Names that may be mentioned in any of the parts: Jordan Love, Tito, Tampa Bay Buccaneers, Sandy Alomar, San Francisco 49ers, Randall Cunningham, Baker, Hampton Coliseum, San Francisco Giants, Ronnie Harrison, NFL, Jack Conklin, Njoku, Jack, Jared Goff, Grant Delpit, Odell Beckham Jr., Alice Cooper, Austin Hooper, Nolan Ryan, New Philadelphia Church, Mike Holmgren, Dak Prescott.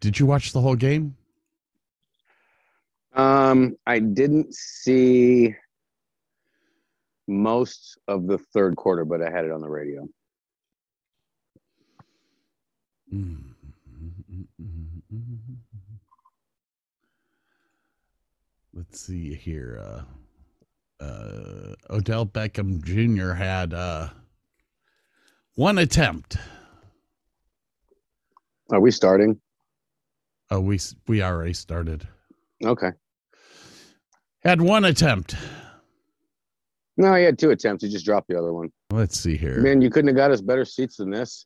Did you watch the whole game? I didn't see most of the third quarter, but I had it on the radio. Let's see here. Odell Beckham Jr. had one attempt. Are we starting? Oh, we already started. Okay. Had one attempt. No, he had two attempts. He just dropped the other one. Let's see here. Man, you couldn't have got us better seats than this.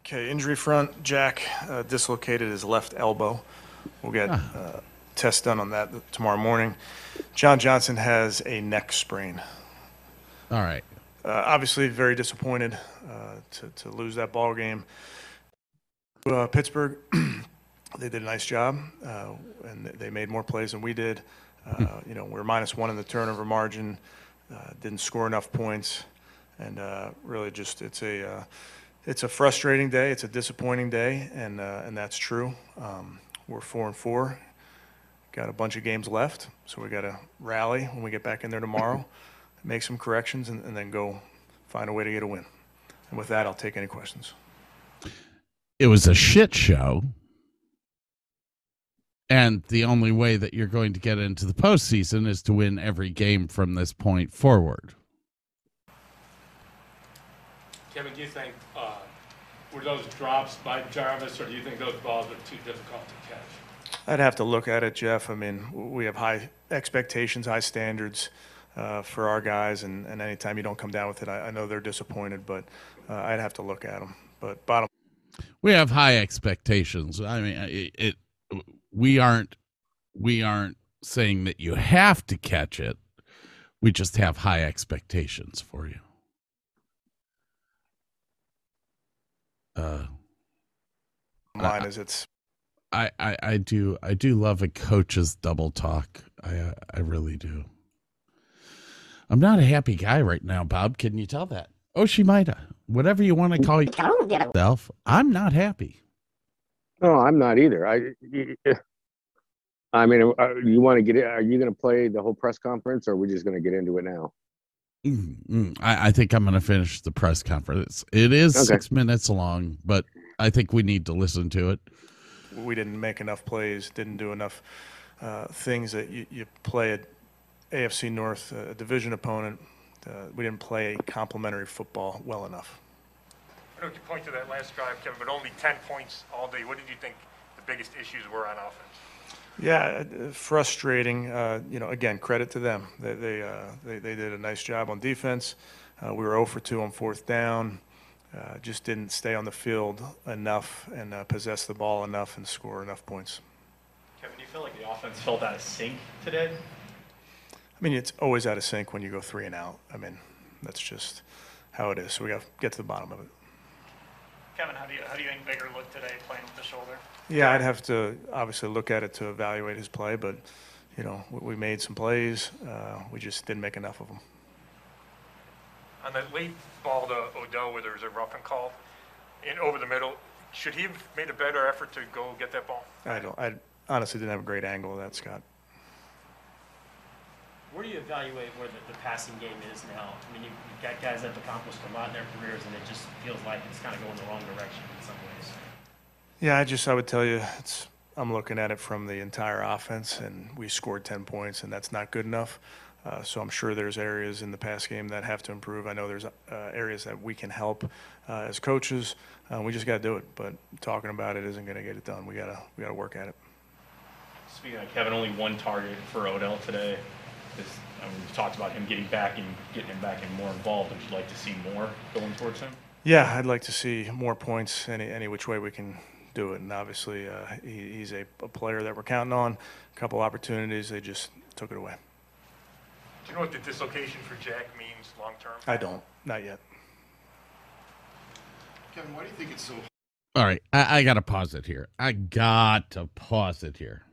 Okay, injury front. Jack dislocated his left elbow. We'll get tests done on that tomorrow morning. John Johnson has a neck sprain. All right. Obviously, very disappointed to lose that ball game. Pittsburgh, they did a nice job, and they made more plays than we did. We were -1 in the turnover margin, didn't score enough points, and really just it's a frustrating day. It's a disappointing day, and that's true. We're 4-4, got a bunch of games left, so we got to rally when we get back in there tomorrow. Make some corrections, and then go find a way to get a win. And with that, I'll take any questions. It was a shit show. And the only way that you're going to get into the postseason is to win every game from this point forward. Kevin, do you think were those drops by Jarvis, or do you think those balls were too difficult to catch? I'd have to look at it, Jeff. I mean, we have high expectations, high standards. For our guys, and anytime you don't come down with it, I know they're disappointed, but I'd have to look at them. But bottom, we have high expectations. I mean, we aren't saying that you have to catch it. We just have high expectations for you. Mine is it's. I do love a coach's double talk. I really do. I'm not a happy guy right now, Bob. Can you tell that? Oshimaida, whatever you want to call yourself, I'm not happy. No, I'm not either. I mean, you want to get it? Are you going to play the whole press conference, or are we just going to get into it now? I think I'm going to finish the press conference. It is okay. 6 minutes long, but I think we need to listen to it. We didn't make enough plays, didn't do enough things that you play at AFC North, a division opponent. We didn't play complementary football well enough. I know you point to that last drive, Kevin, but only 10 points all day. What did you think the biggest issues were on offense? Yeah, frustrating. Again, credit to them. They did a nice job on defense. We were 0-for-2 on fourth down. Just didn't stay on the field enough and possess the ball enough and score enough points. Kevin, do you feel like the offense fell out of sync today? I mean, it's always out of sync when you go 3 and out. I mean, that's just how it is. So we got to get to the bottom of it. Kevin, how do you think Baker looked today playing with the shoulder? Yeah, I'd have to obviously look at it to evaluate his play, but you know, we made some plays. We just didn't make enough of them. On that late ball to Odell where there was a roughing call and over the middle, should he have made a better effort to go get that ball? I honestly didn't have a great angle of that, Scott. Where do you evaluate where the passing game is now? I mean, you've got guys that have accomplished a lot in their careers, and it just feels like it's kind of going the wrong direction in some ways. Yeah, I would tell you, I'm looking at it from the entire offense, and we scored 10 points, and that's not good enough. So I'm sure there's areas in the pass game that have to improve. I know there's areas that we can help as coaches. We just got to do it. But talking about it isn't going to get it done. We got to work at it. Speaking of Kevin, only one target for Odell today. We've talked about him getting him back and more involved. Would you like to see more going towards him? Yeah, I'd like to see more points any which way we can do it. And obviously, he's a player that we're counting on. A couple opportunities, they just took it away. Do you know what the dislocation for Jack means long term? I don't. Not yet. Kevin, why do you think it's so hard? All right. I got to pause it here.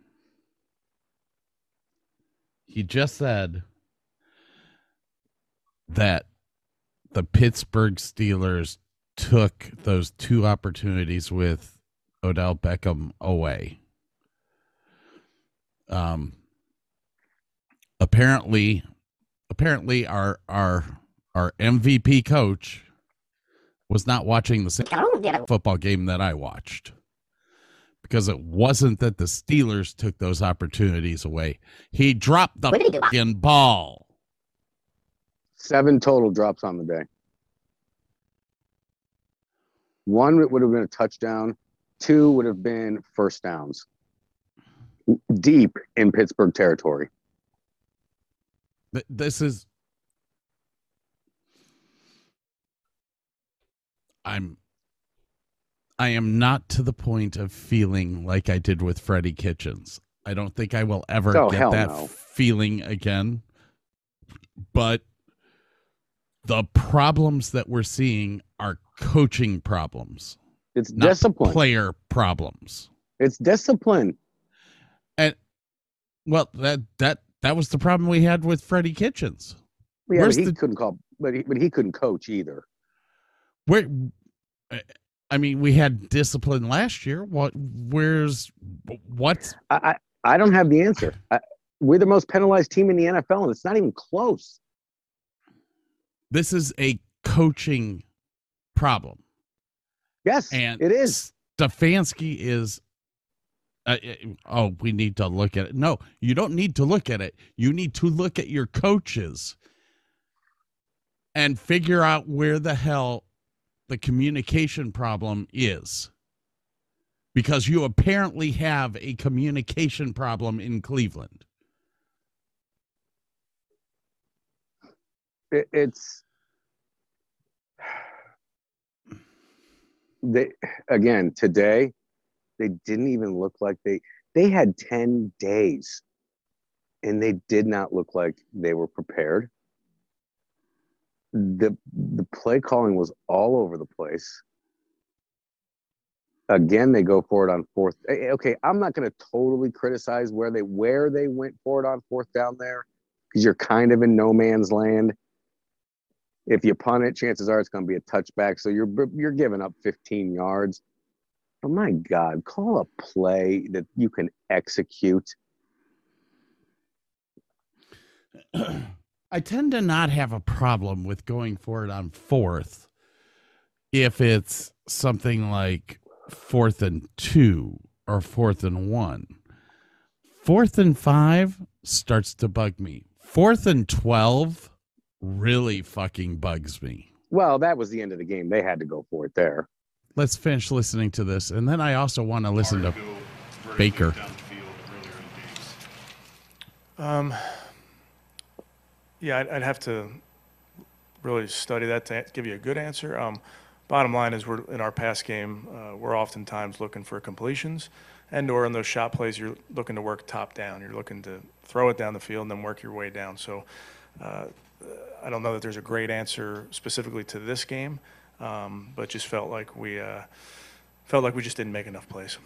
He just said that the Pittsburgh Steelers took those two opportunities with Odell Beckham away. Apparently our MVP coach was not watching the same football game that I watched. Because it wasn't that the Steelers took those opportunities away. He dropped the fucking ball. 7 total drops on the day. 1 would have been a touchdown. 2 would have been first downs. Deep in Pittsburgh territory. This is... I am not to the point of feeling like I did with Freddie Kitchens. I don't think I will ever get that feeling again. But the problems that we're seeing are coaching problems. It's not discipline. Player problems. It's discipline. And well, that was the problem we had with Freddie Kitchens. Yeah, but he couldn't coach either. We had discipline last year. I don't have the answer. We're the most penalized team in the NFL, and it's not even close. This is a coaching problem. Yes, and it is. Stefanski is. We need to look at it. No, you don't need to look at it. You need to look at your coaches and figure out where the hell the communication problem is, because you apparently have a communication problem in Cleveland. Today they didn't even look like they had 10 days and they did not look like they were prepared. The play calling was all over the place. Again, they go for it on fourth. Okay, I'm not going to totally criticize where they went for it on fourth down there, because you're kind of in no man's land. If you punt it, chances are it's going to be a touchback. So you're giving up 15 yards. But my God, call a play that you can execute. I tend to not have a problem with going for it on fourth if it's something like 4th and 2 or 4th and 1. 4th and 5 starts to bug me. 4th and 12 really fucking bugs me. Well, that was the end of the game. They had to go for it there. Let's finish listening to this, and then I also want to listen to Baker. Yeah, I'd have to really study that to give you a good answer. Bottom line is, we're in our pass game. We're oftentimes looking for completions, and/or in those shot plays, you're looking to work top down. You're looking to throw it down the field and then work your way down. So I don't know that there's a great answer specifically to this game, but just felt like we just didn't make enough plays.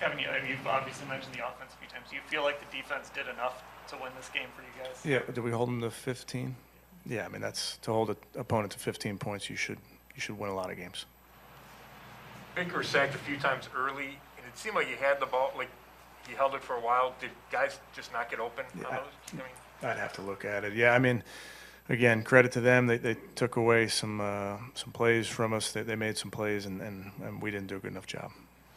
Kevin, you've obviously mentioned the offense a few times. Do you feel like the defense did enough to win this game for you guys? Yeah. Did we hold them to 15? Yeah. I mean, that's to hold an opponent to 15 points. You should win a lot of games. Baker sacked a few times early, and it seemed like he had the ball. Like he held it for a while. Did guys just not get open on those? I mean, I'd have to look at it. Yeah, I mean, again, credit to them. They took away some plays from us. They made some plays, and we didn't do a good enough job.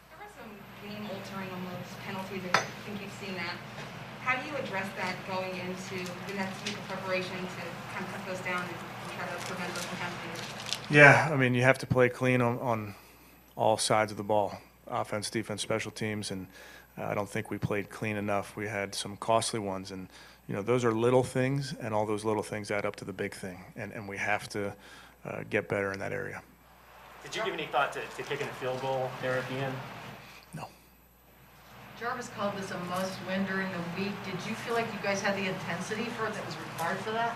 There were some game-altering almost penalties. I think you've seen that. How do you address that going into the next week of preparation to kind of cut those down and try to prevent those from happening? Yeah, I mean, you have to play clean on all sides of the ball, offense, defense, special teams, and I don't think we played clean enough. We had some costly ones, and you know, those are little things, and all those little things add up to the big thing, and we have to get better in that area. Did you give any thought to kicking a field goal there at the end? No. Jarvis called this a must-win during the week. Did you feel like you guys had the intensity for it that was required for that?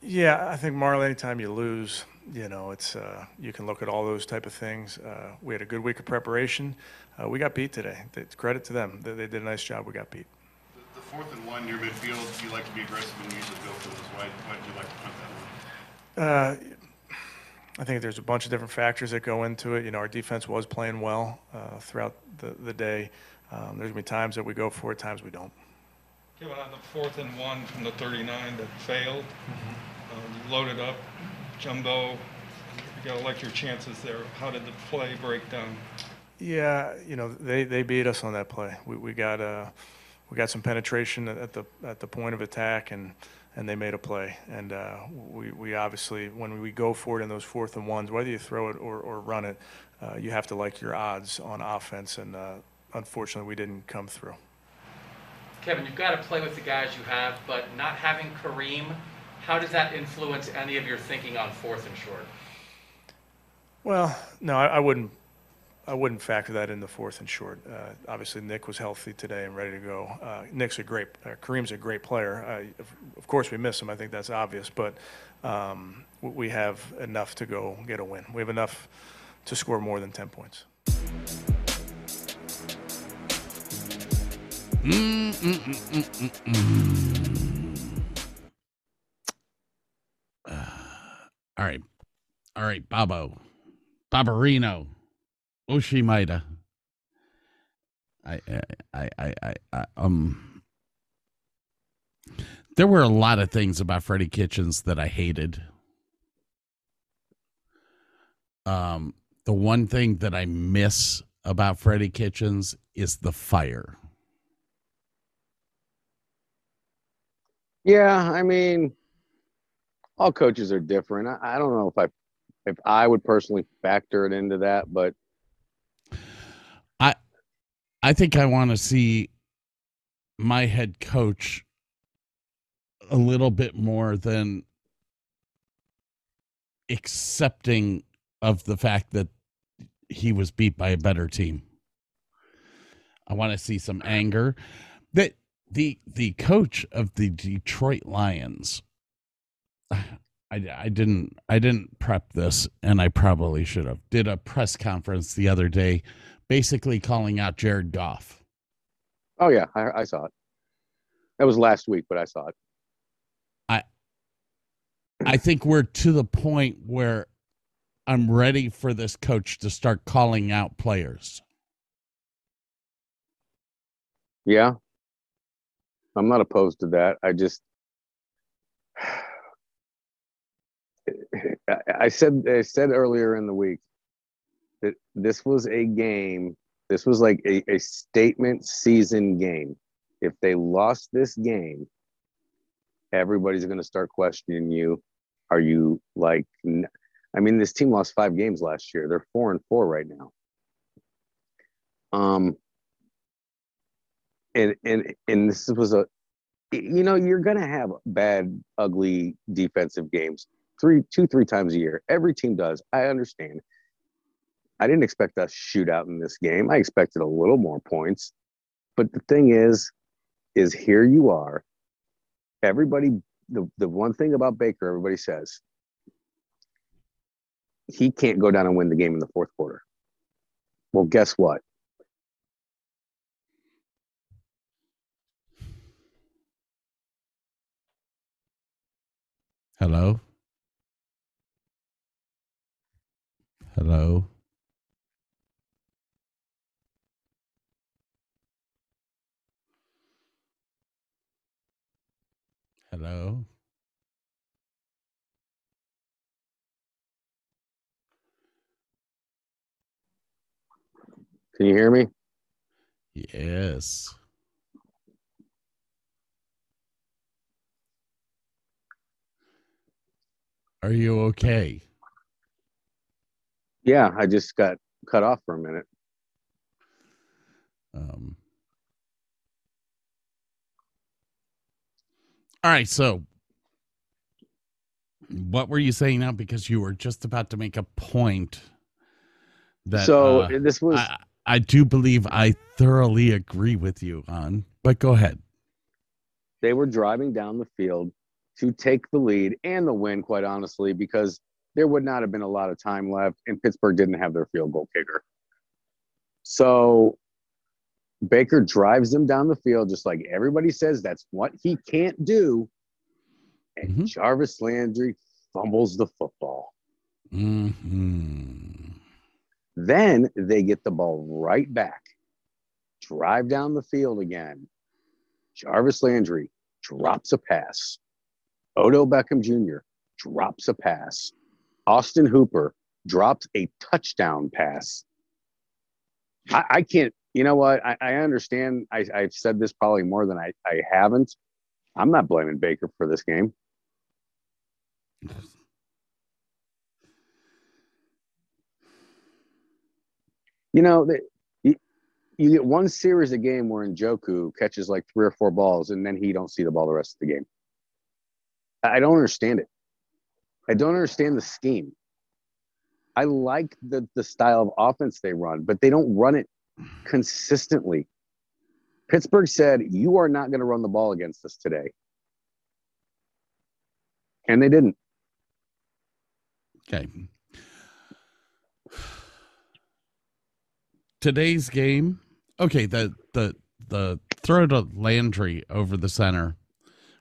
Yeah, I think, Marla, anytime you lose, you know, it's you can look at all those type of things. We had a good week of preparation. We got beat today. Credit to them. They did a nice job. We got beat. The 4th and 1 near midfield, you like to be aggressive and usually go for those. Why do you like to punt that one? I think there's a bunch of different factors that go into it. You know, our defense was playing well throughout the day. There's going to be times that we go for it, times we don't. Kevin, on the 4th and 1 from the 39 that failed, you loaded up, jumbo, you got to like your chances there. How did the play break down? Yeah, you know, they beat us on that play. We got some penetration at the point of attack, and they made a play. And we obviously, when we go for it in those 4th and 1s, whether you throw it or run it, you have to like your odds on offense. And unfortunately, we didn't come through. Kevin, you've got to play with the guys you have, but not having Kareem, how does that influence any of your thinking on 4th and short? Well, no, I wouldn't factor that in the 4th and short. Obviously, Nick was healthy today and ready to go. Kareem's a great player. Of course, we miss him. I think that's obvious. But we have enough to go get a win. We have enough to score more than 10 points. All right, Babo, Barbarino. Oshimida. There were a lot of things about Freddie Kitchens that I hated. The one thing that I miss about Freddie Kitchens is the fire. Yeah, I mean, all coaches are different. I don't know if I would personally factor it into that, but I think I want to see my head coach a little bit more than accepting of the fact that he was beat by a better team. I want to see some anger. That the coach of the Detroit Lions, I didn't prep this, and I probably should have, did a press conference the other day basically calling out Jared Goff. Oh, yeah, I saw it. That was last week, but I saw it. I think we're to the point where I'm ready for this coach to start calling out players. Yeah. I'm not opposed to that. I said earlier in the week, that this was a game, this was like a statement season game. If they lost this game, everybody's going to start questioning you. Are you like, I mean, this team lost 5 games last year. They're 4-4 right now. And this was a, you know, you're going to have bad, ugly defensive games three times a year. Every team does. I understand. I didn't expect a shootout in this game. I expected a little more points. But the thing is here you are. Everybody the one thing about Baker, everybody says, he can't go down and win the game in the fourth quarter. Well, guess what? Hello? Hello? Hello? Can you hear me? Yes. Are you okay? Yeah, I just got cut off for a minute. All right, so what were you saying now? Because you were just about to make a point that this was I do believe I thoroughly agree with you on, but go ahead. They were driving down the field to take the lead and the win, quite honestly, because there would not have been a lot of time left, and Pittsburgh didn't have their field goal kicker. So Baker drives them down the field, just like everybody says that's what he can't do. And Jarvis Landry fumbles the football. Then they get the ball right back. Drive down the field again. Jarvis Landry drops a pass. Odell Beckham Jr. drops a pass. Austin Hooper drops a touchdown pass. I can't. You know what? I understand. I've said this probably more than I haven't. I'm not blaming Baker for this game. You know, you get one series a game where Njoku catches like 3 or 4 balls, and then he don't see the ball the rest of the game. I don't understand it. I don't understand the scheme. I like the style of offense they run, but they don't run it consistently. Pittsburgh said, you are not going to run the ball against us today. And they didn't. Okay. Today's game. Okay. The throw to Landry over the center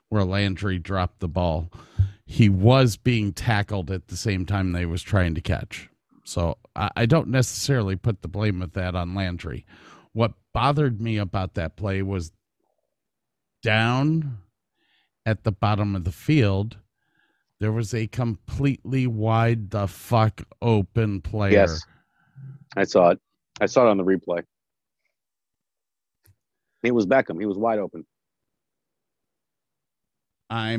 where Landry dropped the ball. He was being tackled at the same time they was trying to catch. So I don't necessarily put the blame of that on Landry. What bothered me about that play was down at the bottom of the field, there was a completely wide the fuck open player. Yes, I saw it. I saw it on the replay. It was Beckham. He was wide open. I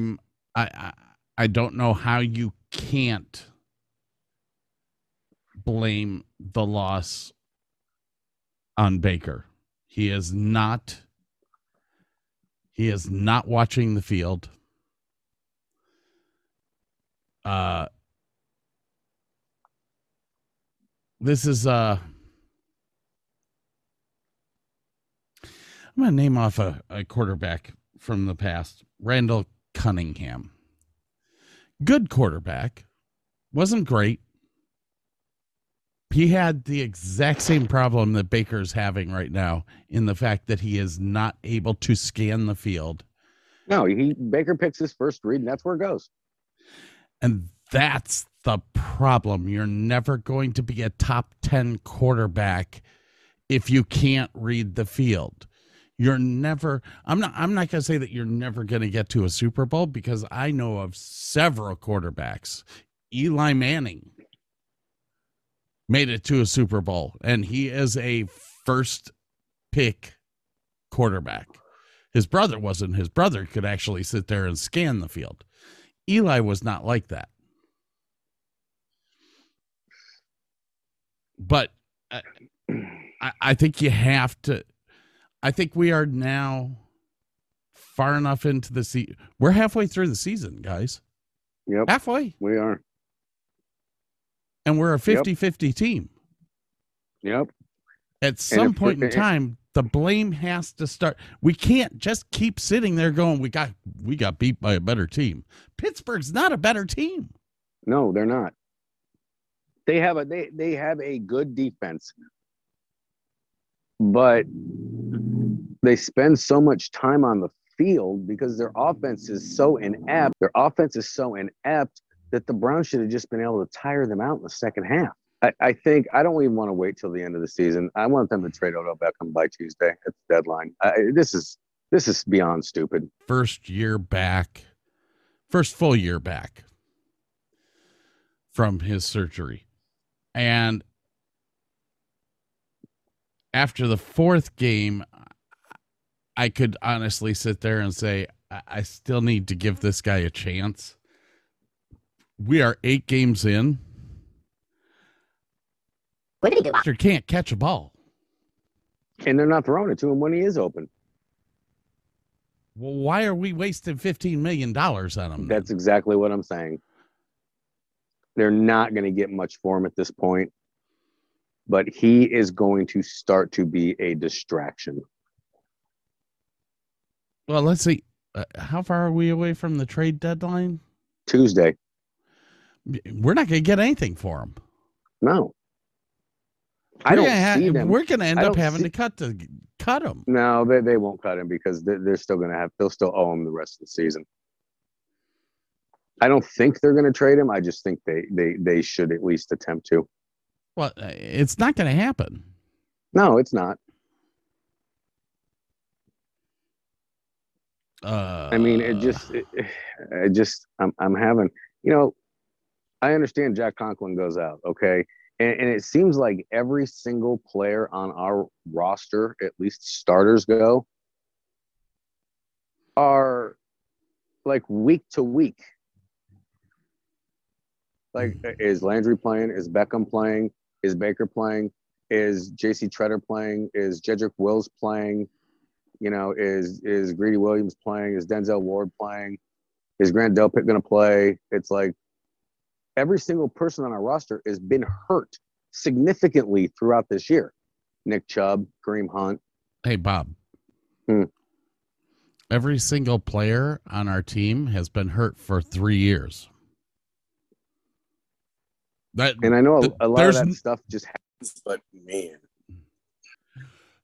don't know how you can't blame the loss on Baker. He is not watching the field. This is I'm gonna name off a quarterback from the past. Randall Cunningham. Good quarterback. Wasn't great. He had the exact same problem that Baker's having right now in the fact that he is not able to scan the field. No, Baker picks his first read, and that's where it goes. And that's the problem. You're never going to be a top 10 quarterback if you can't read the field. I'm not going to say that you're never going to get to a Super Bowl, because I know of several quarterbacks. Eli Manning made it to a Super Bowl, and he is a first pick quarterback. His brother wasn't. His brother could actually sit there and scan the field. Eli was not like that. But I think you have to. I think we are now far enough into the season. We're halfway through the season, guys. Yep. Halfway. We are. And we're a 50-50 team. Yep. At some point in time, The blame has to start. We can't just keep sitting there going, we got beat by a better team. Pittsburgh's not a better team. No, they're not. They have a they have a good defense, but they spend so much time on the field because their offense is so inept. Their offense is so inept that the Browns should have just been able to tire them out in the second half. I think I don't even want to wait till the end of the season. I want them to trade Odell Beckham by Tuesday at the deadline. This is beyond stupid. First full year back from his surgery, and after the fourth game, I could honestly sit there and say I still need to give this guy a chance. We are 8 games in. What did he do? He can't catch a ball. And they're not throwing it to him when he is open. Well, why are we wasting $15 million on him? That's then? Exactly what I'm saying. They're not going to get much for him at this point. But he is going to start to be a distraction. Well, let's see. How far are we away from the trade deadline? Tuesday. We're not going to get anything for him. No. We're going to end up having to cut him. No, they won't cut him because they're still going to have. They'll still owe him the rest of the season. I don't think they're going to trade him. I just think they should at least attempt to. Well, it's not going to happen. No, it's not. I mean, I'm having. You know, I understand Jack Conklin goes out. Okay. And it seems like every single player on our roster, at least starters go, are like week to week. Like, is Landry playing? Is Beckham playing? Is Baker playing? Is J.C. Treader playing? Is Jedrick Wills playing? You know, is Greedy Williams playing? Is Denzel Ward playing? Is Grant Delpit going to play? It's like, every single person on our roster has been hurt significantly throughout this year. Nick Chubb, Kareem Hunt. Hey, Bob. Every single player on our team has been hurt for 3 years. And I know a lot of that stuff just happens, but man.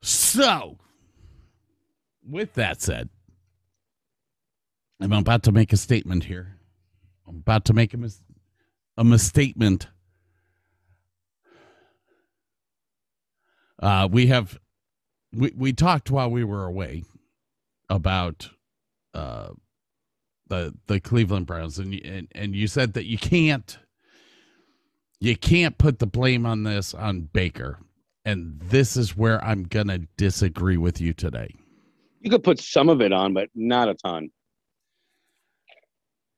So, with that said, I'm about to make a statement here. I'm about to make a mistake. A misstatement. We talked while we were away about the Cleveland Browns, and you said that you can't put the blame on this on Baker, and this is where I'm gonna disagree with you today. You could put some of it on, but not a ton.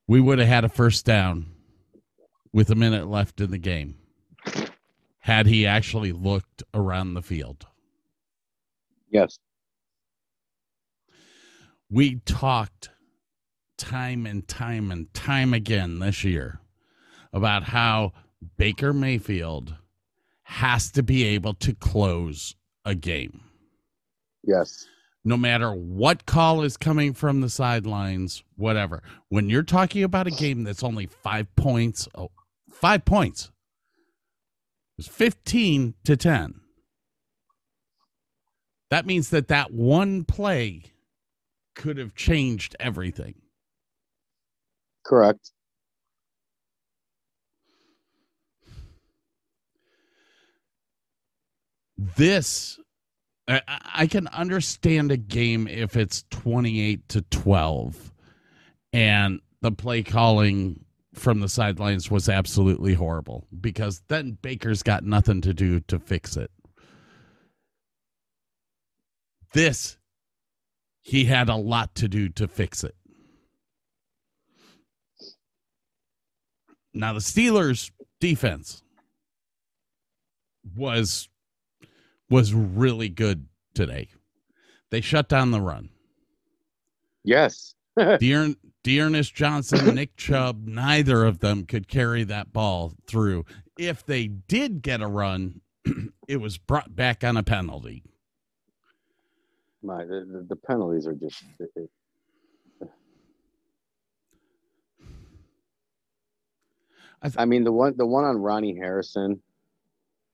We would have had a first down with a minute left in the game, had he actually looked around the field. Yes. We talked time and time again this year about how Baker Mayfield has to be able to close a game. Yes. No matter what call is coming from the sidelines, whatever. When you're talking about a game that's only 5 points, 5 points. It's 15-10. That means that one play could have changed everything. Correct. This, I can understand a game if it's 28-12 and the play calling from the sidelines was absolutely horrible, because then Baker's got nothing to do to fix it. This, he had a lot to do to fix it. Now, the Steelers' defense was really good today. They shut down the run. Yes. Dearness Johnson, Nick Chubb, neither of them could carry that ball through. If they did get a run, it was brought back on a penalty. The penalties are just. I mean, the one on Ronnie Harrison,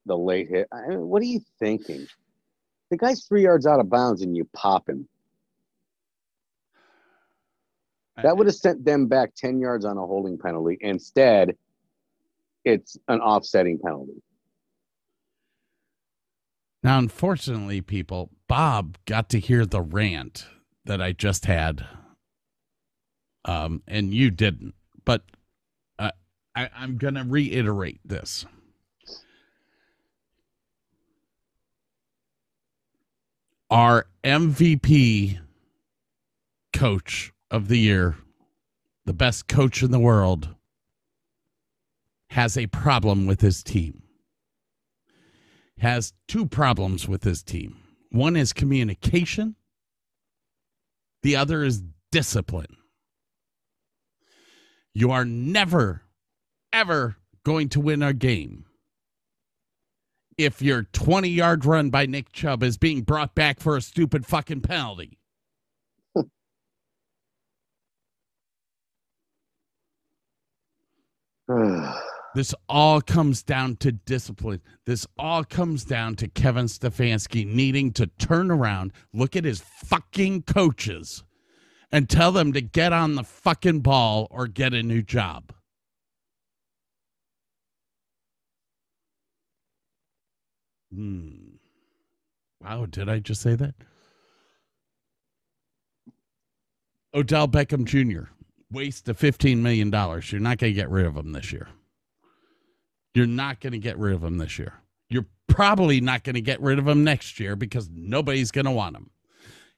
the late hit. I mean, what are you thinking? The guy's 3 yards out of bounds, and you pop him. That would have sent them back 10 yards on a holding penalty. Instead, it's an offsetting penalty. Now, unfortunately, people, Bob got to hear the rant that I just had, and you didn't. But I'm going to reiterate this. Our MVP coach of the year, the best coach in the world, has a problem with his team. Has two problems with his team. One is communication. The other is discipline. You are never, ever going to win a game if your 20-yard run by Nick Chubb is being brought back for a stupid fucking penalty. This all comes down to discipline. This all comes down to Kevin Stefanski needing to turn around, look at his fucking coaches, and tell them to get on the fucking ball or get a new job. Wow, did I just say that? Odell Beckham Jr., waste of $15 million. You're not going to get rid of him this year. You're not going to get rid of him this year. You're probably not going to get rid of him next year because nobody's going to want him.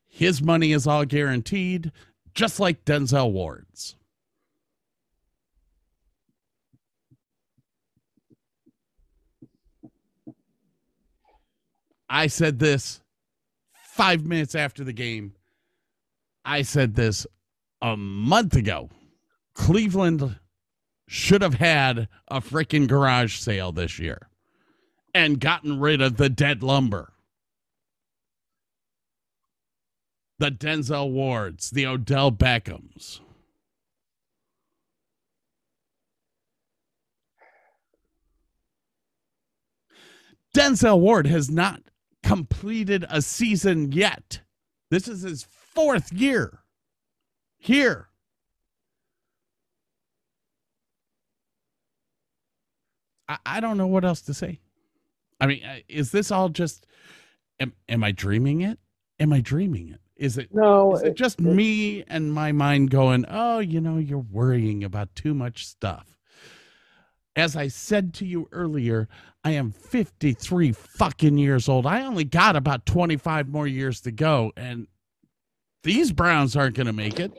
His money is all guaranteed, just like Denzel Ward's. I said this 5 minutes after the game. I said this a month ago. Cleveland should have had a freaking garage sale this year and gotten rid of the dead lumber. The Denzel Wards, the Odell Beckhams. Denzel Ward has not completed a season yet. This is his fourth year here. I don't know what else to say. I mean, is this all just, am I dreaming it? Am I dreaming it? Is it just me and my mind going, oh, you know, you're worrying about too much stuff. As I said to you earlier, I am 53 fucking years old. I only got about 25 more years to go, and these Browns aren't going to make it.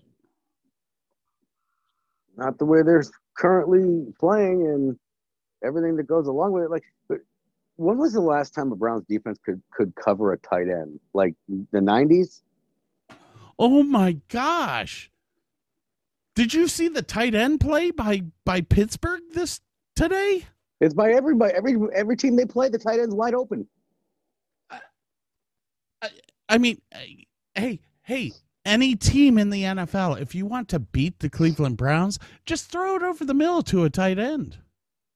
Not the way they're currently playing and everything that goes along with it. Like, when was the last time a Browns defense could cover a tight end? Like the 90s? Oh, my gosh. Did you see the tight end play by Pittsburgh this today? It's by everybody. Every team they play, the tight end's wide open. I mean, hey, any team in the NFL, if you want to beat the Cleveland Browns, just throw it over the middle to a tight end.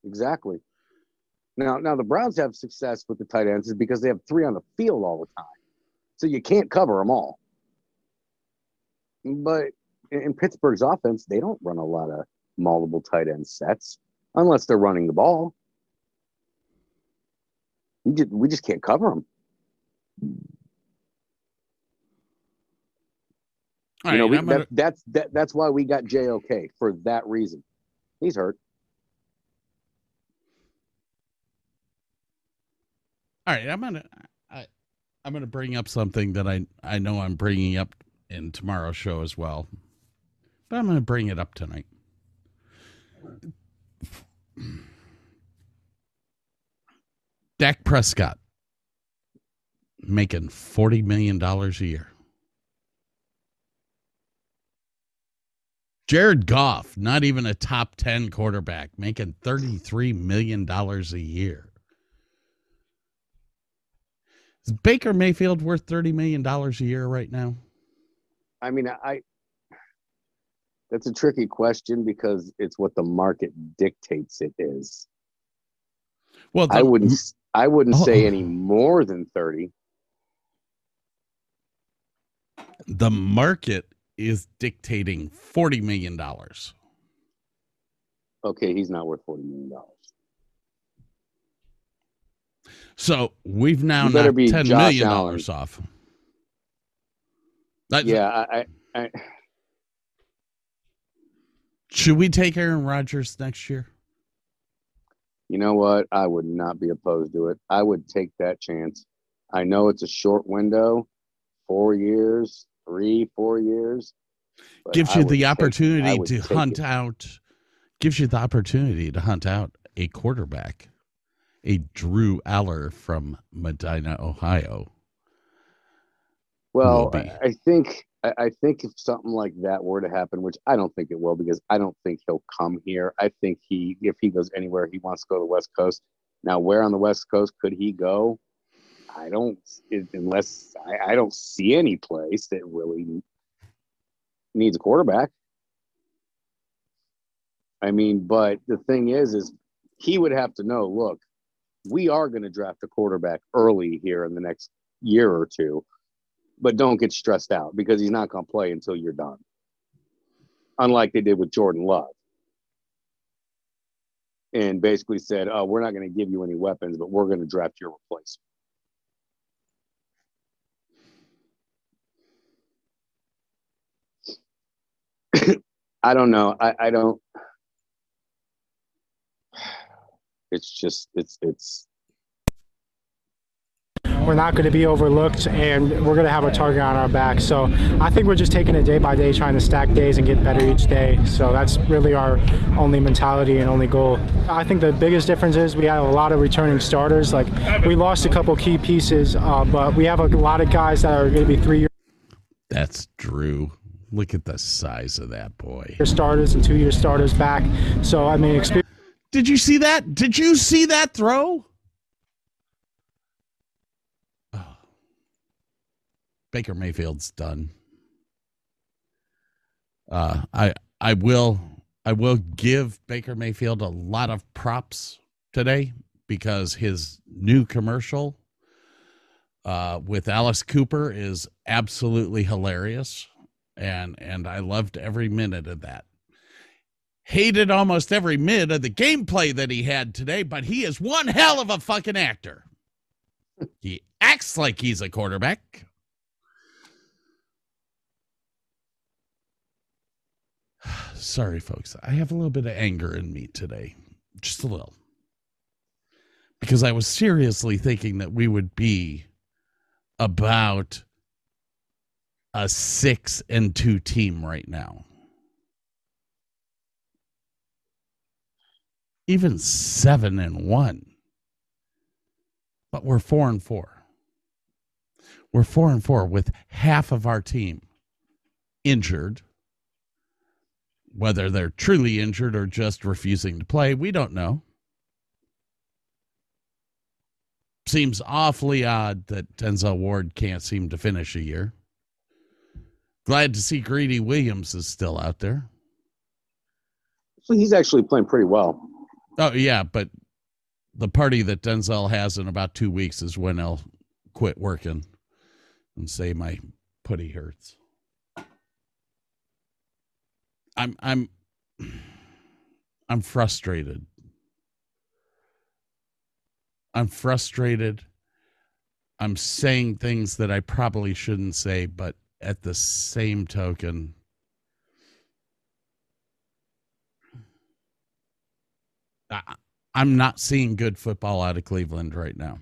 Exactly. Now the Browns have success with the tight ends is because they have three on the field all the time, so you can't cover them all. But in Pittsburgh's offense, they don't run a lot of multiple tight end sets. Unless they're running the ball, we just can't cover them. Right, you know, that's why we got JOK for that reason. He's hurt. All right, I'm gonna bring up something that I know I'm bringing up in tomorrow's show as well, but I'm gonna bring it up tonight. Dak Prescott making $40 million a year. Jared Goff, not even a top 10 quarterback, making $33 million a year. Is Baker Mayfield worth $30 million a year right now? I mean, that's a tricky question because it's what the market dictates it is. Well, I wouldn't say any more than 30. The market is dictating $40 million. Okay, he's not worth $40 million. So we've now knocked $10 million off. Should we take Aaron Rodgers next year? You know what? I would not be opposed to it. I would take that chance. I know it's a short window, 4 years, 3-4 years. Gives you the opportunity to hunt out. Gives you the opportunity to hunt out a quarterback, a Drew Aller from Medina, Ohio. Well, I think if something like that were to happen, which I don't think it will, because I don't think he'll come here. I think if he goes anywhere, he wants to go to the West Coast. Now, where on the West Coast could he go? I don't see any place that really needs a quarterback. I mean, but the thing is he would have to know, look, we are going to draft a quarterback early here in the next year or two, but don't get stressed out because he's not going to play until you're done. Unlike they did with Jordan Love. And basically said, oh, we're not going to give you any weapons, but we're going to draft your replacement. I don't know. I don't. It's just, it's. We're not going to be overlooked, and we're going to have a target on our back. So I think we're just taking it day by day, trying to stack days and get better each day. So that's really our only mentality and only goal. I think the biggest difference is we have a lot of returning starters. Like, we lost a couple key pieces, but we have a lot of guys that are going to be 3 years. That's Drew. Look at the size of that boy. Starters and 2 year starters back. So, I mean, experience. Did you see that? Did you see that throw? Oh. Baker Mayfield's done. I will give Baker Mayfield a lot of props today because his new commercial with Alice Cooper is absolutely hilarious. And I loved every minute of that. Hated almost every minute of the gameplay that he had today, but he is one hell of a fucking actor. He acts like he's a quarterback. Sorry, folks. I have a little bit of anger in me today. Just a little. Because I was seriously thinking that we would be about a 6-2 team right now. Even 7-1. But we're 4-4. We're 4-4 with half of our team injured. Whether they're truly injured or just refusing to play, we don't know. Seems awfully odd that Denzel Ward can't seem to finish a year. Glad to see Greedy Williams is still out there. So he's actually playing pretty well. Oh, yeah, but the party that Denzel has in about 2 weeks is when I'll quit working and say my putty hurts. I'm frustrated. I'm frustrated. I'm saying things that I probably shouldn't say, but at the same token, I'm not seeing good football out of Cleveland right now.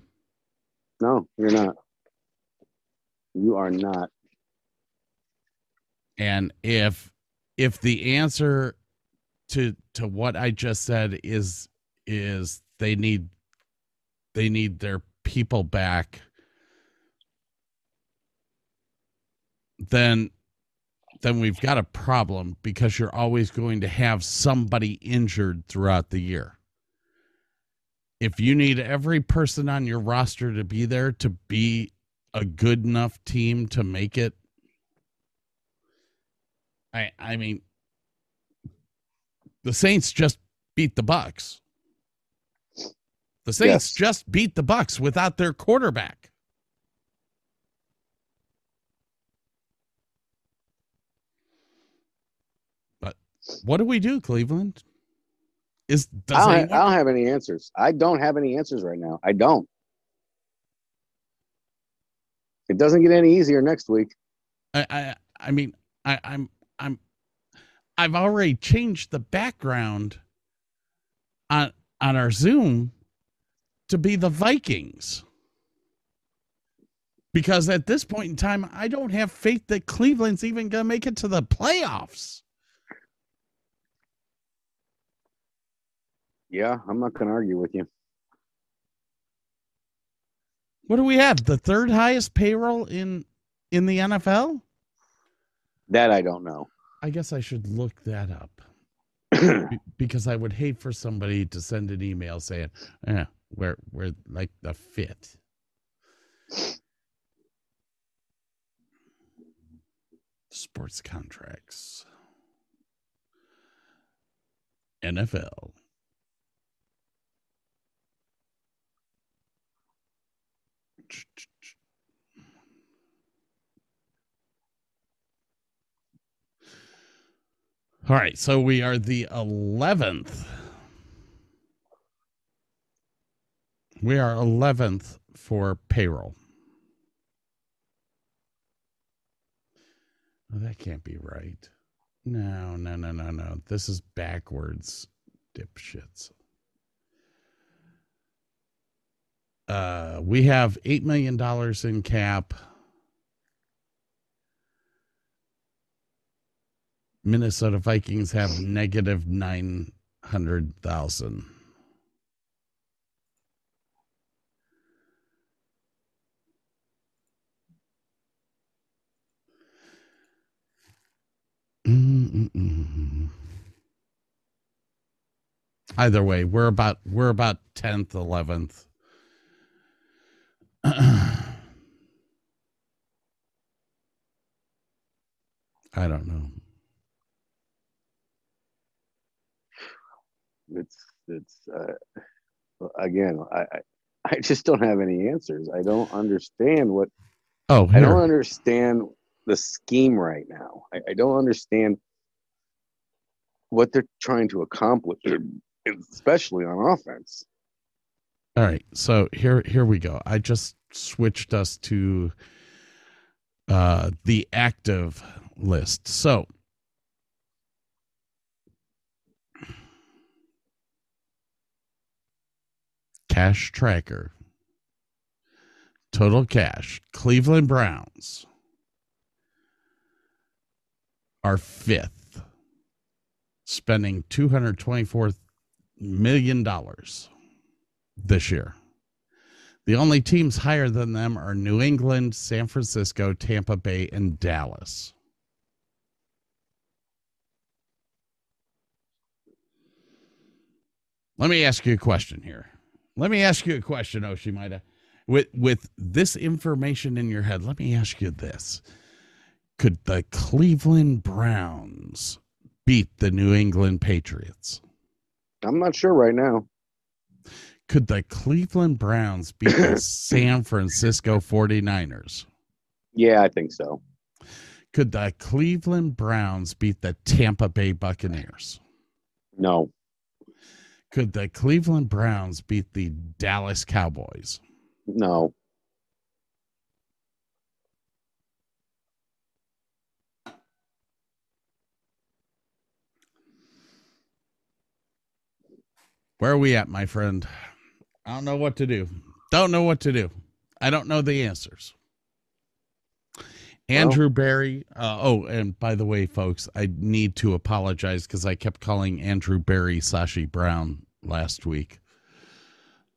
No, you're not. You are not. And if the answer to what I just said is they need their people back, then we've got a problem because you're always going to have somebody injured throughout the year. If you need every person on your roster to be there to be a good enough team to make it. I mean, the Saints just beat the Bucs. The Saints just beat the Bucs without their quarterback. But what do we do, Cleveland? I don't have any answers. I don't have any answers right now. I don't. It doesn't get any easier next week. I've already changed the background on our Zoom to be the Vikings, because at this point in time, I don't have faith that Cleveland's even going to make it to the playoffs. Yeah, I'm not going to argue with you. What do we have? The third highest payroll in the NFL? That I don't know. I guess I should look that up because I would hate for somebody to send an email saying, we're like the fifth. Sports contracts. NFL. All right, so we are the 11th. We are 11th for payroll. Oh, that can't be right. No. This is backwards, dipshits. We have $8 million in cap. Minnesota Vikings have negative $900,000. Either way, we're about 10th, 11th. I don't know. It's again, I just don't have any answers. I don't understand what. Oh, here. I don't understand the scheme right now. I don't understand what they're trying to accomplish, especially on offense. All right, so here we go. I just switched us to the active list. So cash tracker, total cash, Cleveland Browns are fifth, spending $224 million. This year, the only teams higher than them are New England, San Francisco, Tampa Bay, and Dallas. Let me ask you a question here. Oshimida. With this information in your head, let me ask you this. Could the Cleveland Browns beat the New England Patriots? I'm not sure right now. Could the Cleveland Browns beat the San Francisco 49ers? Yeah, I think so. Could the Cleveland Browns beat the Tampa Bay Buccaneers? No. Could the Cleveland Browns beat the Dallas Cowboys? No. Where are we at, my friend? I don't know what to do. I don't know the answers. Andrew Barry. And by the way, folks, I need to apologize because I kept calling Andrew Barry Sashi Brown last week.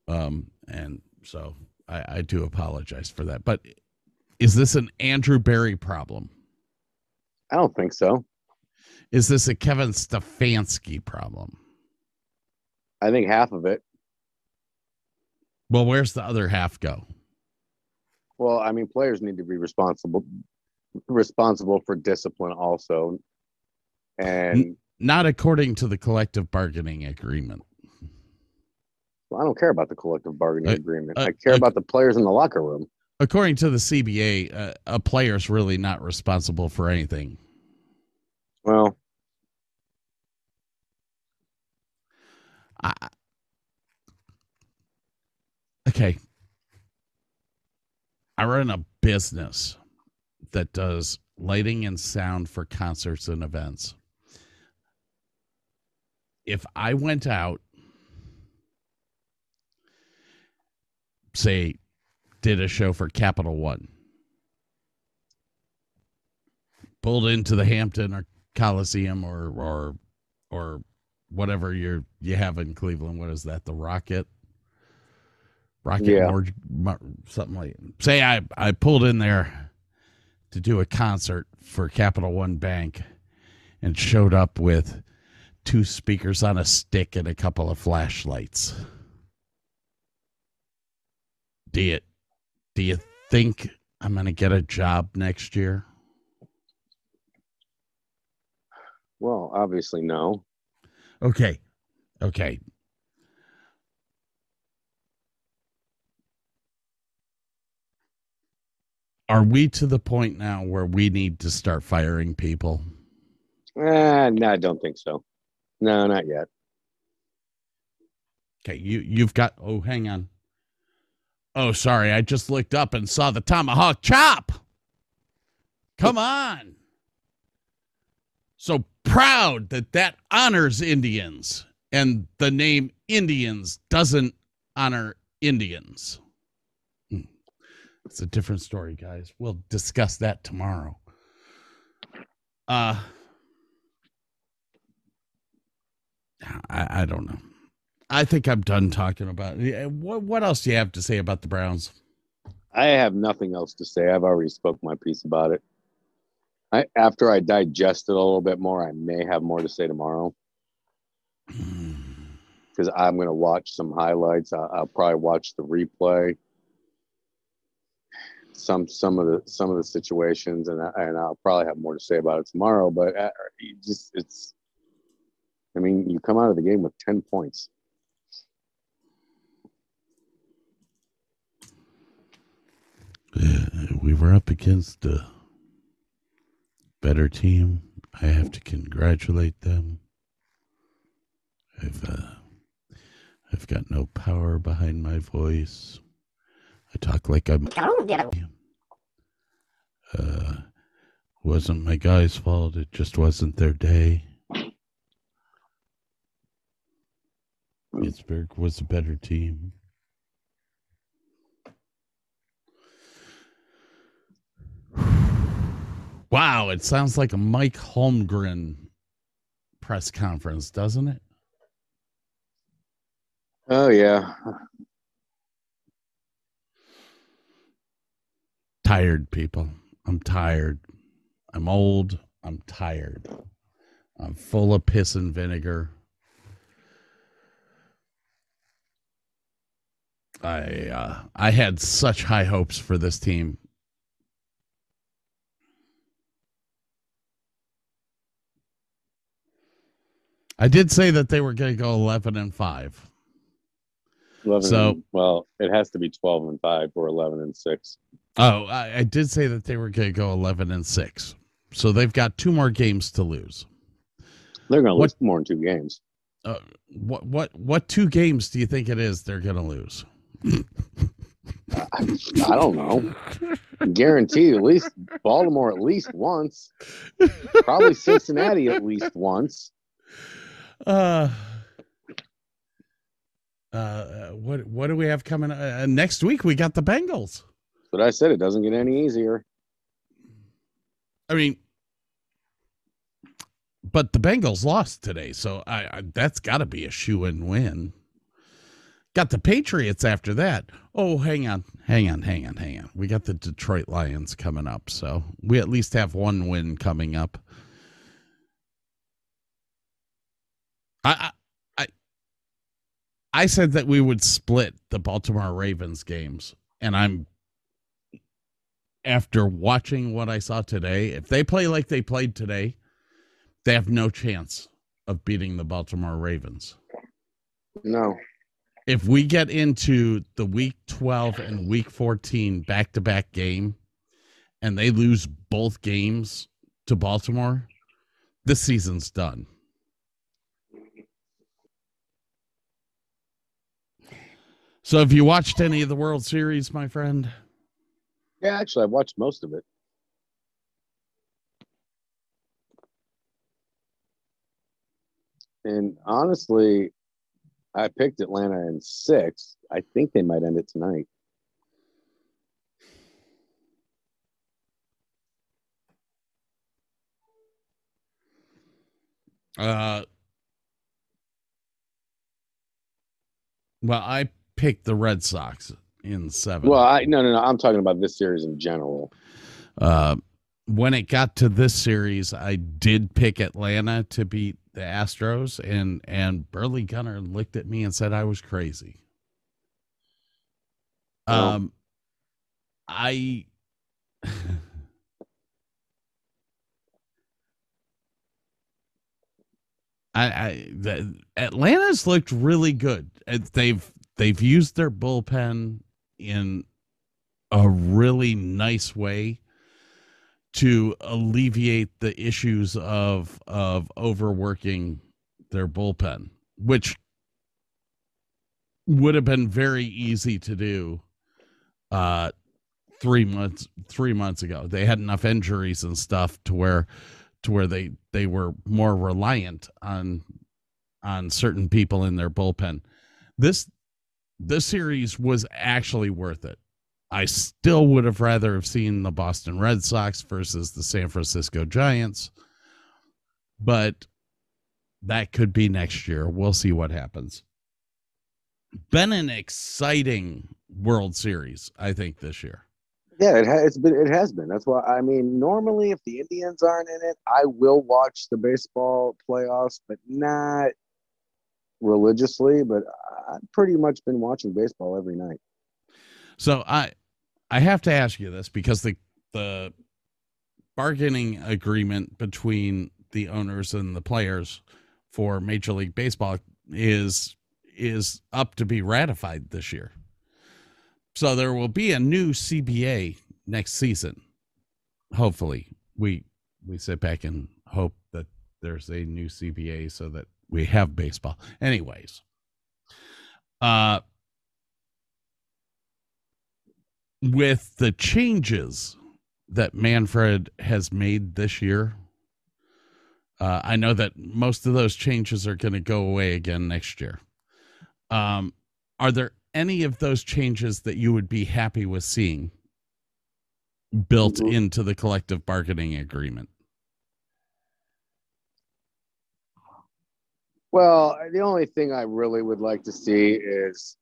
And so I do apologize for that. But is this an Andrew Barry problem? I don't think so. Is this a Kevin Stefanski problem? I think half of it. Well, where's the other half go? Well, I mean, players need to be responsible for discipline also. And not according to the collective bargaining agreement. Well, I don't care about the collective bargaining agreement. I care about the players in the locker room. According to the CBA, a player's really not responsible for anything. Well, okay. I run a business that does lighting and sound for concerts and events. If I went out, say, did a show for Capital One, pulled into the Hampton or Coliseum or whatever you have in Cleveland. What is that? The Rocket, yeah. Or something like that. Say I pulled in there to do a concert for Capital One Bank and showed up with two speakers on a stick and a couple of flashlights. Do you think I'm going to get a job next year? Well, obviously no. Okay. Are we to the point now where we need to start firing people? No, I don't think so. No, not yet. Okay, you've got... Oh, hang on. Oh, sorry. I just looked up and saw the tomahawk chop. Come on. So proud that honors Indians, and the name Indians doesn't honor Indians. It's a different story, guys. We'll discuss that tomorrow. I don't know. I think I'm done talking about it. What else do you have to say about the Browns? I have nothing else to say. I've already spoke my piece about it. After I digest it a little bit more, I may have more to say tomorrow. Because I'm going to watch some highlights. I'll probably watch the replay. Some of the situations, and I'll probably have more to say about it tomorrow. But you come out of the game with 10 points. We were up against a better team. I have to congratulate them. I've got no power behind my voice. I talk like I'm... wasn't my guy's fault. It just wasn't their day. Pittsburgh was a better team. Wow, it sounds like a Mike Holmgren press conference, doesn't it? Oh, yeah. Tired, people. I'm tired. I'm old. I'm tired. I'm full of piss and vinegar. I had such high hopes for this team. I did say that they were going to go 11-5. 11, so, well, it has to be 12-5 or 11-6. Oh, I did say that they were going to go 11-6. So they've got two more games to lose. They're going to lose more than two games. What two games do you think it is they're going to lose? I don't know. Guaranteed, at least Baltimore at least once. Probably Cincinnati at least once. What do we have coming next week? We got the Bengals. But I said it doesn't get any easier. I mean, but the Bengals lost today, so I that's got to be a shoo-in win. Got the Patriots after that. Oh, hang on. We got the Detroit Lions coming up, so we at least have one win coming up. I said that we would split the Baltimore Ravens games, and I'm after watching what I saw today, if they play like they played today, they have no chance of beating the Baltimore Ravens. No. If we get into the Week 12 and Week 14 back-to-back game and they lose both games to Baltimore, this season's done. So have you watched any of the World Series, my friend? Yeah, actually, I watched most of it. And honestly, I picked Atlanta in 6. I think they might end it tonight. Well, I picked the Red Sox in 7. Well, no. I'm talking about this series in general. When it got to this series, I did pick Atlanta to beat the Astros, and Burley Gunner looked at me and said I was crazy. Atlanta's looked really good. They've used their bullpen in a really nice way to alleviate the issues of overworking their bullpen, which would have been very easy to do 3 months ago. They had enough injuries and stuff to where they were more reliant on certain people in their bullpen. This series was actually worth it. I still would have rather have seen the Boston Red Sox versus the San Francisco Giants, but that could be next year. We'll see what happens. Been an exciting World Series, I think, this year. Yeah, it has been. That's why, I mean, normally if the Indians aren't in it, I will watch the baseball playoffs, but not religiously. But I've pretty much been watching baseball every night. So I have to ask you this, because the bargaining agreement between the owners and the players for Major League Baseball is up to be ratified this year. So there will be a new CBA next season. Hopefully we sit back and hope that there's a new CBA so that we have baseball. Anyways, with the changes that Manfred has made this year, I know that most of those changes are going to go away again next year. Are there any of those changes that you would be happy with seeing built into the collective bargaining agreement? Well, the only thing I really would like to see is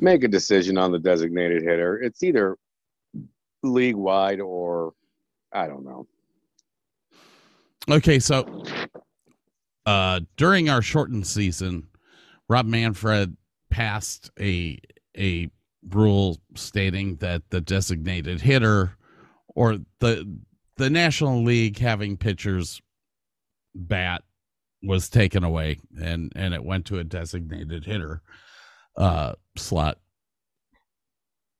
make a decision on the designated hitter. It's either league wide or I don't know. Okay. So, during our shortened season, Rob Manfred passed a rule stating that the designated hitter or the National League having pitchers bat was taken away and it went to a designated hitter slot.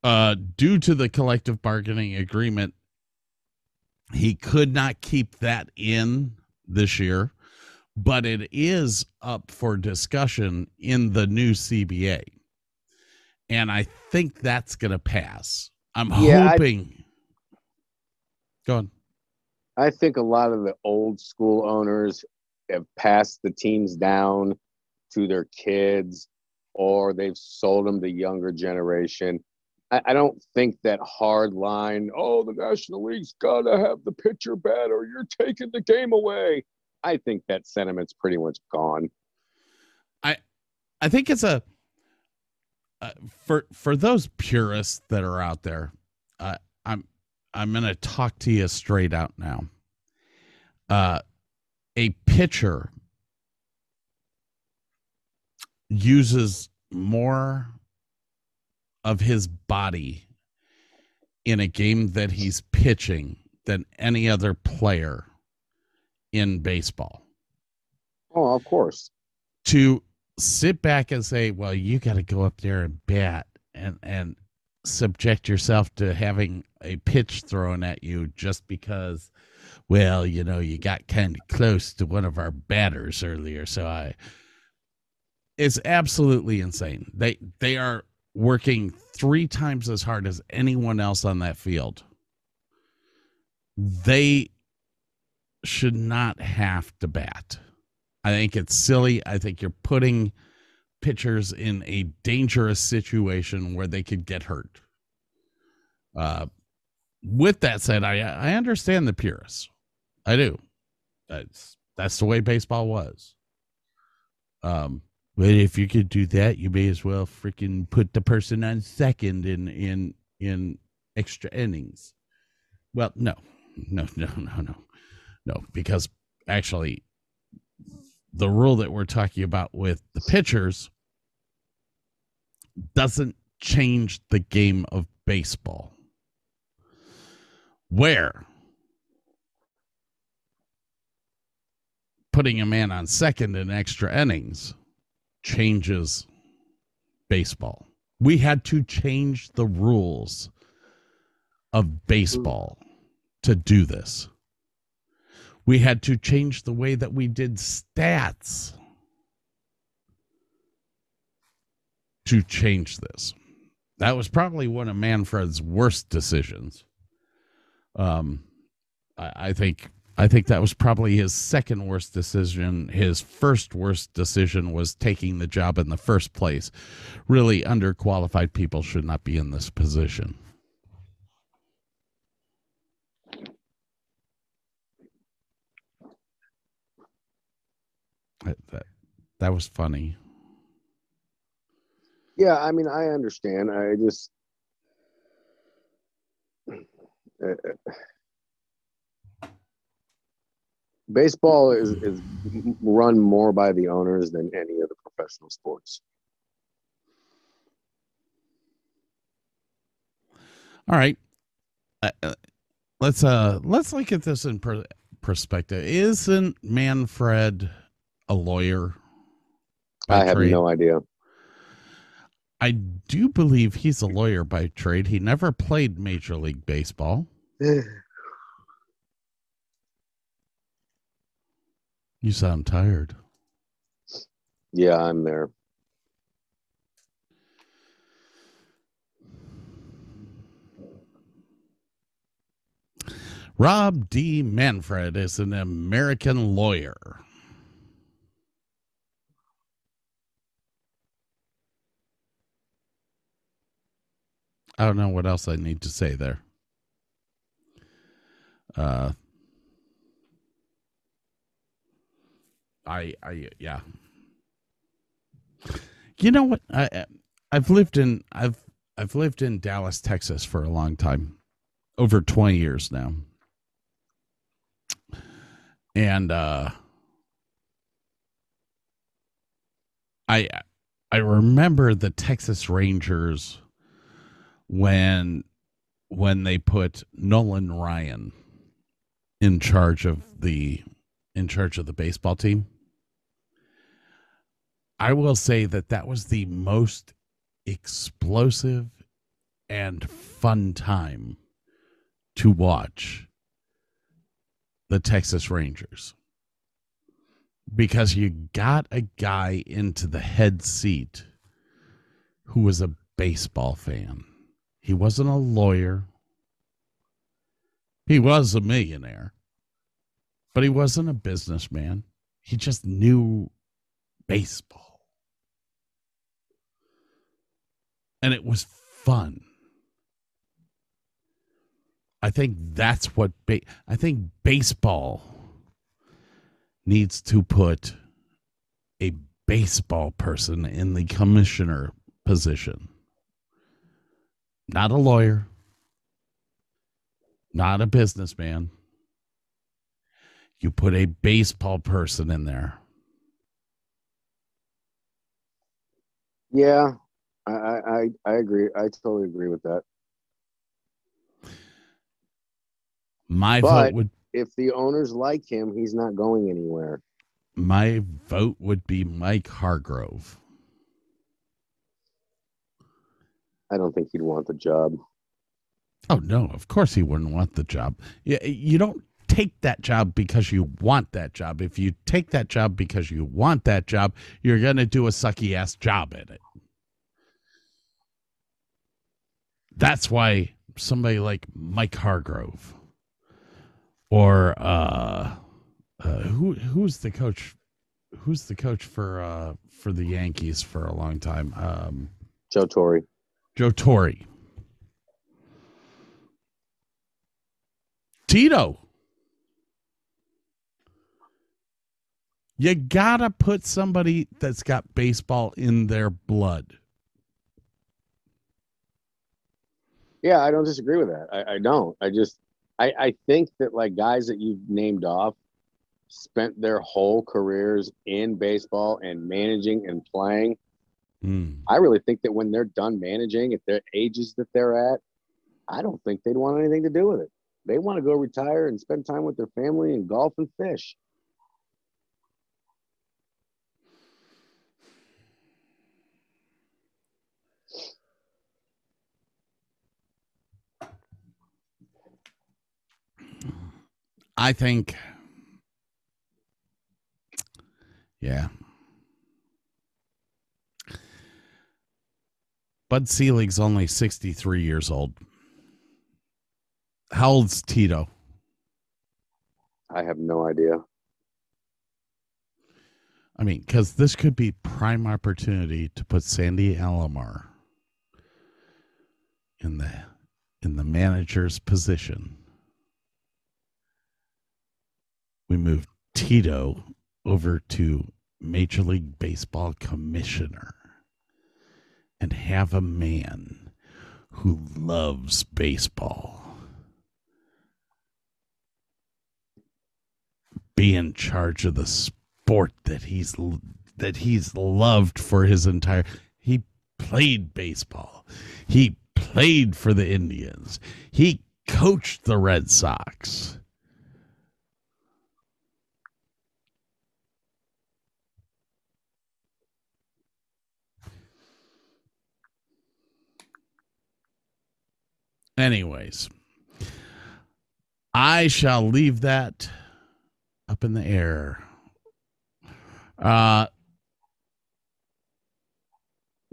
Due to the collective bargaining agreement, he could not keep that in this year, but it is up for discussion in the new CBA. And I think that's going to pass. I'm hoping. Go on. I think a lot of the old school owners have passed the teams down to their kids, or they've sold them to younger generation. I don't think that hard line, oh, the National League's got to have the pitcher bat or you're taking the game away. I think that sentiment's pretty much gone. I think it's for those purists that are out there, I'm going to talk to you straight out now. A pitcher uses more of his body in a game that he's pitching than any other player in baseball. Oh, of course. To sit back and say, well, you got to go up there and bat and subject yourself to having a pitch thrown at you just because, well, you know, you got kind of close to one of our batters earlier. So it's absolutely insane. They are working 3 times as hard as anyone else on that field. They should not have to bat. I think it's silly. I think you're putting pitchers in a dangerous situation where they could get hurt. With that said, I understand the purists. I do. That's the way baseball was. But if you could do that, you may as well freaking put the person on second in extra innings. Well, no, because actually the rule that we're talking about with the pitchers doesn't change the game of baseball. Where putting a man on second in extra innings changes baseball. We had to change the rules of baseball to do this. We had to change the way that we did stats to change this. That was probably one of Manfred's worst decisions. I think that was probably his second worst decision. His first worst decision was taking the job in the first place. Really underqualified people should not be in this position. That was funny. Yeah, I mean, I understand. I just baseball is run more by the owners than any other professional sports. All right, let's look at this in perspective. Isn't Manfred a lawyer? I have no idea. I do believe he's a lawyer by trade. He never played Major League Baseball. You sound tired. Yeah, I'm there. Rob D. Manfred is an American lawyer. I don't know what else I need to say there. Yeah. You know what? I've lived in Dallas, Texas for a long time, over 20 years now. And I remember the Texas Rangers when they put Nolan Ryan in charge of the baseball team. I will say that was the most explosive and fun time to watch the Texas Rangers, because you got a guy into the head seat who was a baseball fan. He wasn't a lawyer. He was a millionaire, but he wasn't a businessman. He just knew baseball. And it was fun. I think that's what I think baseball needs to put a baseball person in the commissioner position. Not a lawyer, not a businessman. You put a baseball person in there. Yeah, I agree. I totally agree with that. My vote would. If the owners like him, he's not going anywhere. My vote would be Mike Hargrove. I don't think he'd want the job. Oh, no, of course he wouldn't want the job. You don't take that job because you want that job. If you take that job because you want that job, you're going to do a sucky-ass job at it. That's why somebody like Mike Hargrove or who's the coach? Who's the coach for the Yankees for a long time? Joe Torre. Tito. You gotta put somebody that's got baseball in their blood. Yeah, I don't disagree with that. I don't. I think that like guys that you've named off spent their whole careers in baseball and managing and playing. Mm. I really think that when they're done managing, at their ages that they're at, I don't think they'd want anything to do with it. They want to go retire and spend time with their family and golf and fish. I think, yeah. Bud Selig's only 63 years old. How old's Tito? I have no idea. I mean, because this could be prime opportunity to put Sandy Alomar in the manager's position. We move Tito over to Major League Baseball commissioner and have a man who loves baseball be in charge of the sport that he's loved for his entire. He played baseball. He played for the Indians. He coached the Red Sox. Anyways, I shall leave that up in the air.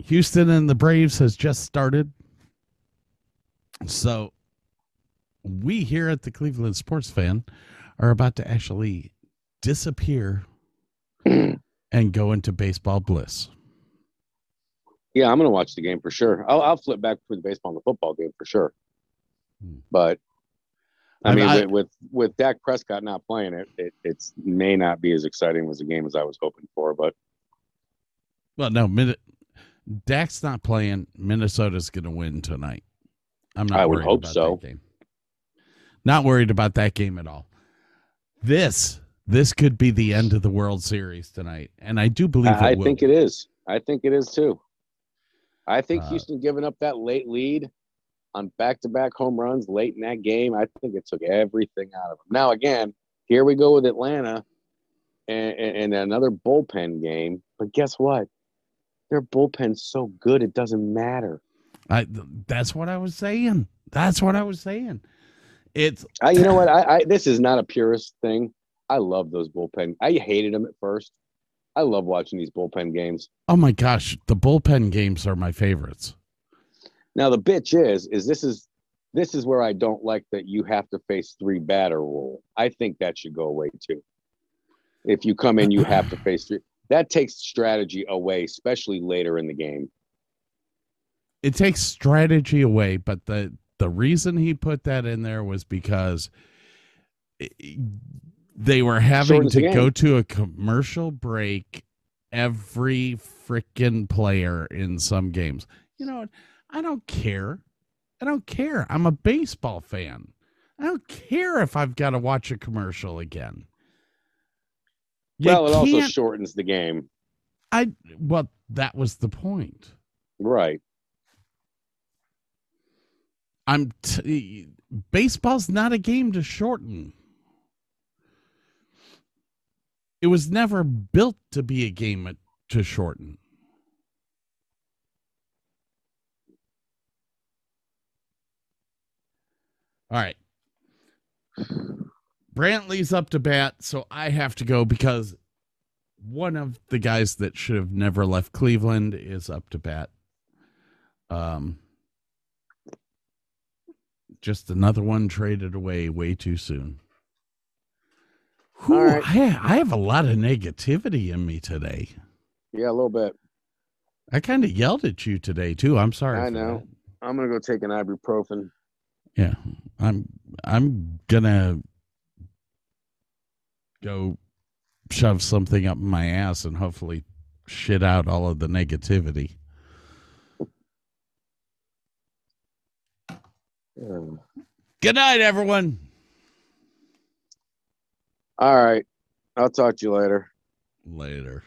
Houston and the Braves has just started. So we here at the Cleveland Sports Fan are about to actually disappear and go into baseball bliss. Yeah, I'm going to watch the game for sure. I'll flip back between the baseball and the football game for sure. But I mean, with Dak Prescott not playing, it may not be as exciting as a game as I was hoping for. But well, no, Dak's not playing. Minnesota's going to win tonight. I'm not. I would hope so. Not worried about that game at all. This could be the end of the World Series tonight, and I do believe. I think it is. I think it is too. I think Houston giving up that late lead on back-to-back home runs late in that game, I think it took everything out of them. Now, again, here we go with Atlanta and another bullpen game. But guess what? Their bullpen's so good, it doesn't matter. That's what I was saying. It's you know what? I this is not a purist thing. I love those bullpen. I hated them at first. I love watching these bullpen games. Oh, my gosh. The bullpen games are my favorites. Now the bitch is this is where I don't like that you have to face three batter rule. I think that should go away too. If you come in, you have to face three. That takes strategy away, especially later in the game. It takes strategy away, but the reason he put that in there was because they were having to go to a commercial break every freaking player in some games. You know what? I don't care. I'm a baseball fan. I don't care if I've got to watch a commercial again. Well, it also shortens the game. Well, that was the point. Right. baseball's not a game to shorten. It was never built to be a game to shorten. All right. Brantley's up to bat, so I have to go because one of the guys that should have never left Cleveland is up to bat. Just another one traded away way too soon. Whew, right. I have a lot of negativity in me today. Yeah, a little bit. I kind of yelled at you today, too. I'm sorry. I know. That. I'm going to go take an ibuprofen. Yeah, I'm going to go shove something up my ass and hopefully shit out all of the negativity. Good night, everyone. All right. I'll talk to you later.